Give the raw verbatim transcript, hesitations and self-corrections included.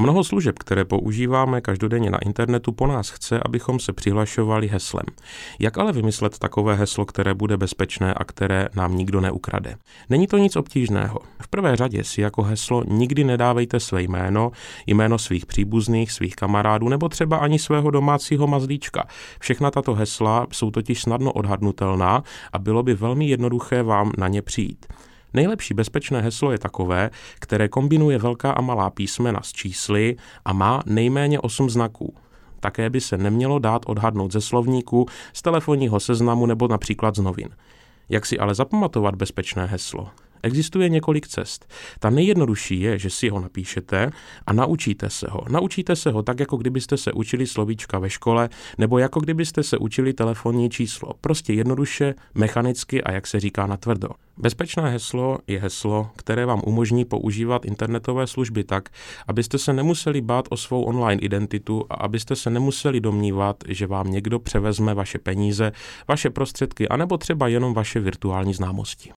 Mnoho služeb, které používáme každodenně na internetu, po nás chce, abychom se přihlašovali heslem. Jak ale vymyslet takové heslo, které bude bezpečné a které nám nikdo neukrade? Není to nic obtížného. V prvé řadě si jako heslo nikdy nedávejte své jméno, jméno svých příbuzných, svých kamarádů nebo třeba ani svého domácího mazlíčka. Všechna tato hesla jsou totiž snadno odhadnutelná a bylo by velmi jednoduché vám na ně přijít. Nejlepší bezpečné heslo je takové, které kombinuje velká a malá písmena s čísly a má nejméně osm znaků. Také by se nemělo dát odhadnout ze slovníku, z telefonního seznamu nebo například z novin. Jak si ale zapamatovat bezpečné heslo? Existuje několik cest. Ta nejjednodušší je, že si ho napíšete a naučíte se ho. Naučíte se ho tak, jako kdybyste se učili slovíčka ve škole, nebo jako kdybyste se učili telefonní číslo. Prostě jednoduše, mechanicky a jak se říká natvrdo. Bezpečné heslo je heslo, které vám umožní používat internetové služby tak, abyste se nemuseli bát o svou online identitu a abyste se nemuseli domnívat, že vám někdo převezme vaše peníze, vaše prostředky anebo třeba jenom vaše virtuální známosti.